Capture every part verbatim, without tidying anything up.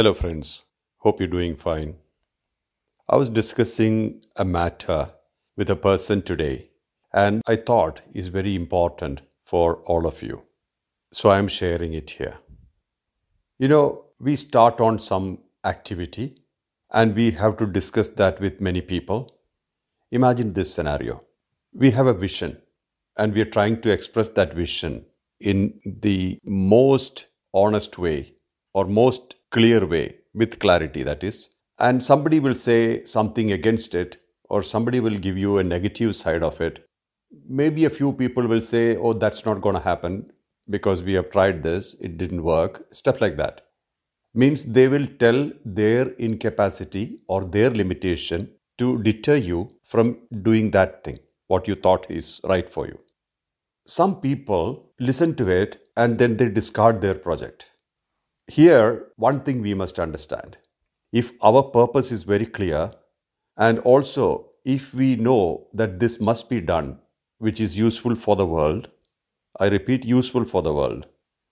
Hello friends, hope you're doing fine. I was discussing a matter with a person today and I thought is very important for all of you. So I'm sharing it here. You know, we start on some activity and we have to discuss that with many people. Imagine this scenario. We have a vision and we are trying to express that vision in the most honest way or most clear way, with clarity that is, and somebody will say something against it or somebody will give you a negative side of it. Maybe a few people will say, oh, that's not going to happen because we have tried this, it didn't work, stuff like that. Means they will tell their incapacity or their limitation to deter you from doing that thing, what you thought is right for you. Some people listen to it and then they discard their project. Here, one thing we must understand. If our purpose is very clear, and also if we know that this must be done, which is useful for the world, I repeat, useful for the world,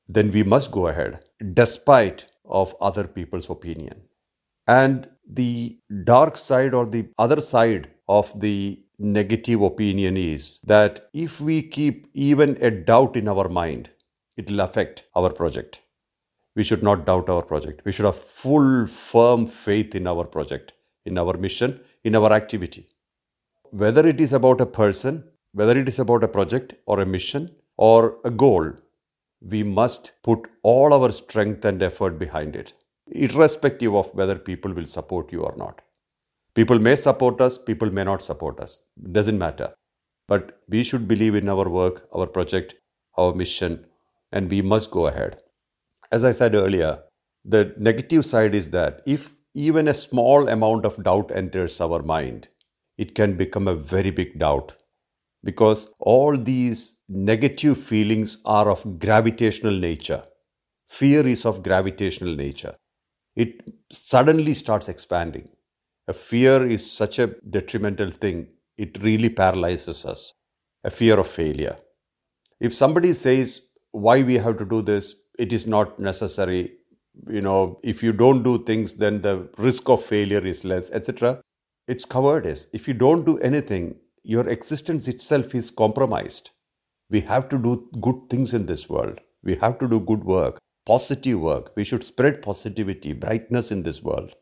then we must go ahead, despite of other people's opinion. And the dark side or the other side of the negative opinion is that if we keep even a doubt in our mind, it will affect our project. We should not doubt our project. We should have full, firm faith in our project, in our mission, in our activity. Whether it is about a person, whether it is about a project or a mission or a goal, we must put all our strength and effort behind it, irrespective of whether people will support you or not. People may support us, people may not support us. It doesn't matter. But we should believe in our work, our project, our mission, and we must go ahead. As I said earlier, the negative side is that if even a small amount of doubt enters our mind, it can become a very big doubt, because all these negative feelings are of gravitational nature. Fear is of gravitational nature. It suddenly starts expanding. A fear is such a detrimental thing. It really paralyzes us. A fear of failure. If somebody says, why we have to do this? It is not necessary, you know, if you don't do things, then the risk of failure is less, et cetera. It's cowardice. If you don't do anything, your existence itself is compromised. We have to do good things in this world. We have to do good work, positive work. We should spread positivity, brightness in this world.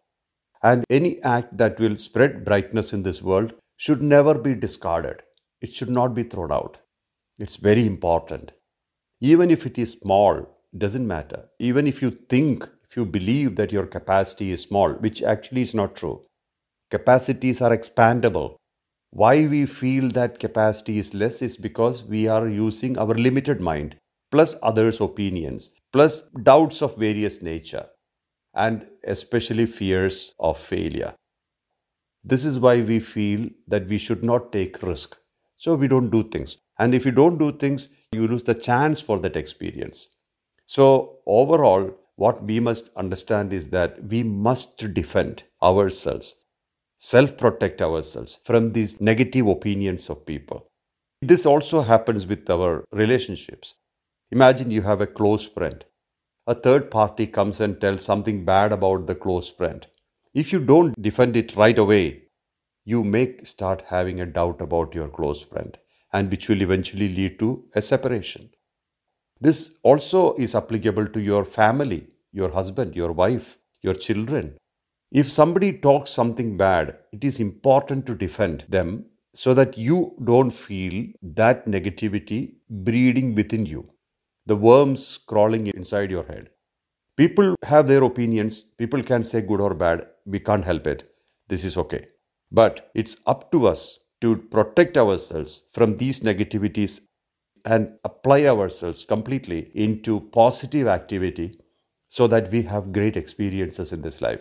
And any act that will spread brightness in this world should never be discarded. It should not be thrown out. It's very important. Even if it is small, doesn't matter. Even if you think, if you believe that your capacity is small, which actually is not true. Capacities are expandable. Why we feel that capacity is less is because we are using our limited mind, plus others' opinions, plus doubts of various nature, and especially fears of failure. This is why we feel that we should not take risk. So we don't do things. And if you don't do things, you lose the chance for that experience. So overall, what we must understand is that we must defend ourselves, self-protect ourselves from these negative opinions of people. This also happens with our relationships. Imagine you have a close friend. A third party comes and tells something bad about the close friend. If you don't defend it right away, you may start having a doubt about your close friend, and which will eventually lead to a separation. This also is applicable to your family, your husband, your wife, your children. If somebody talks something bad, it is important to defend them so that you don't feel that negativity breeding within you, the worms crawling inside your head. People have their opinions. People can say good or bad. We can't help it. This is okay. But it's up to us to protect ourselves from these negativities and apply ourselves completely into positive activity so that we have great experiences in this life.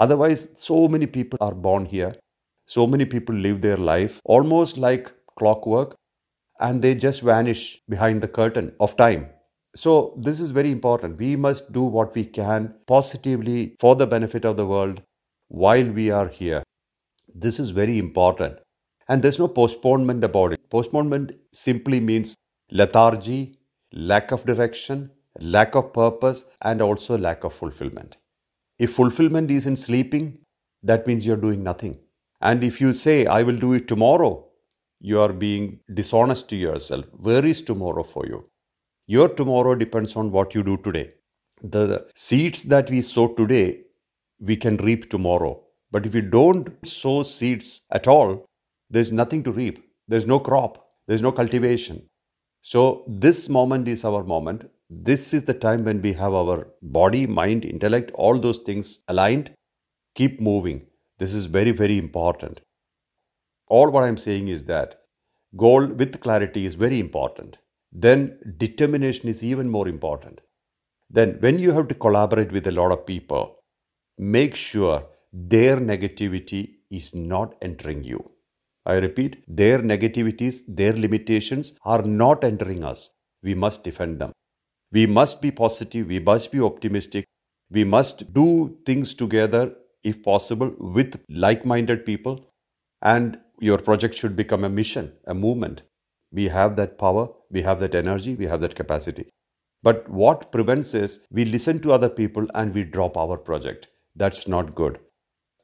Otherwise, so many people are born here. So many people live their life almost like clockwork and they just vanish behind the curtain of time. So this is very important. We must do what we can positively for the benefit of the world while we are here. This is very important. And there's no postponement about it. Postponement simply means lethargy, lack of direction, lack of purpose, and also lack of fulfillment. If fulfillment is in sleeping, that means you are doing nothing. And if you say, I will do it tomorrow, you are being dishonest to yourself. Where is tomorrow for you? Your tomorrow depends on what you do today. The seeds that we sow today, we can reap tomorrow. But if you don't sow seeds at all, there's nothing to reap. There's no crop. There's no cultivation. So this moment is our moment. This is the time when we have our body, mind, intellect, all those things aligned. Keep moving. This is very, very important. All what I'm saying is that goal with clarity is very important. Then determination is even more important. Then when you have to collaborate with a lot of people, make sure their negativity is not entering you. I repeat, their negativities, their limitations are not entering us. We must defend them. We must be positive. We must be optimistic. We must do things together, if possible, with like-minded people. And your project should become a mission, a movement. We have that power, we have that energy, we have that capacity. But what prevents is we listen to other people and we drop our project. That's not good.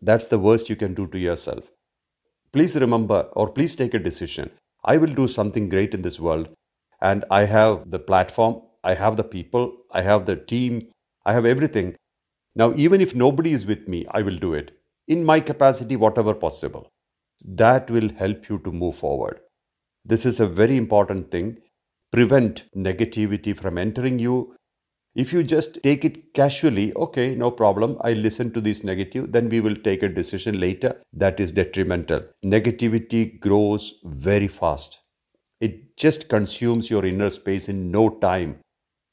That's the worst you can do to yourself. Please remember, or please take a decision. I will do something great in this world. And I have the platform, I have the people, I have the team, I have everything. Now, even if nobody is with me, I will do it. In my capacity, whatever possible. That will help you to move forward. This is a very important thing. Prevent negativity from entering you. If you just take it casually, okay, no problem, I listen to this negative, then we will take a decision later. That is detrimental. Negativity grows very fast. It just consumes your inner space in no time.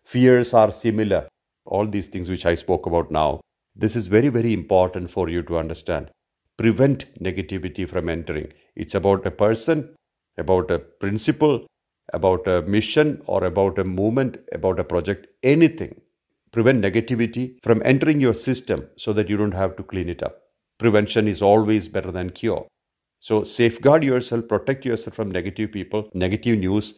Fears are similar. All these things which I spoke about now. This is very, very important for you to understand. Prevent negativity from entering. It's about a person, about a principle, about a mission, or about a movement, about a project, anything. Prevent negativity from entering your system so that you don't have to clean it up. Prevention is always better than cure. So safeguard yourself, protect yourself from negative people, negative news.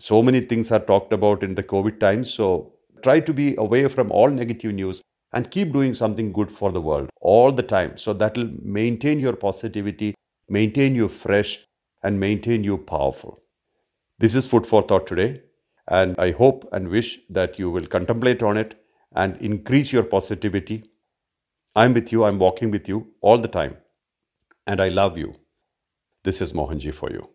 So many things are talked about in the COVID times. So try to be away from all negative news. And keep doing something good for the world all the time. So that will maintain your positivity, maintain you fresh, and maintain you powerful. This is food for thought today. And I hope and wish that you will contemplate on it and increase your positivity. I'm with you. I'm walking with you all the time. And I love you. This is Mohanji for you.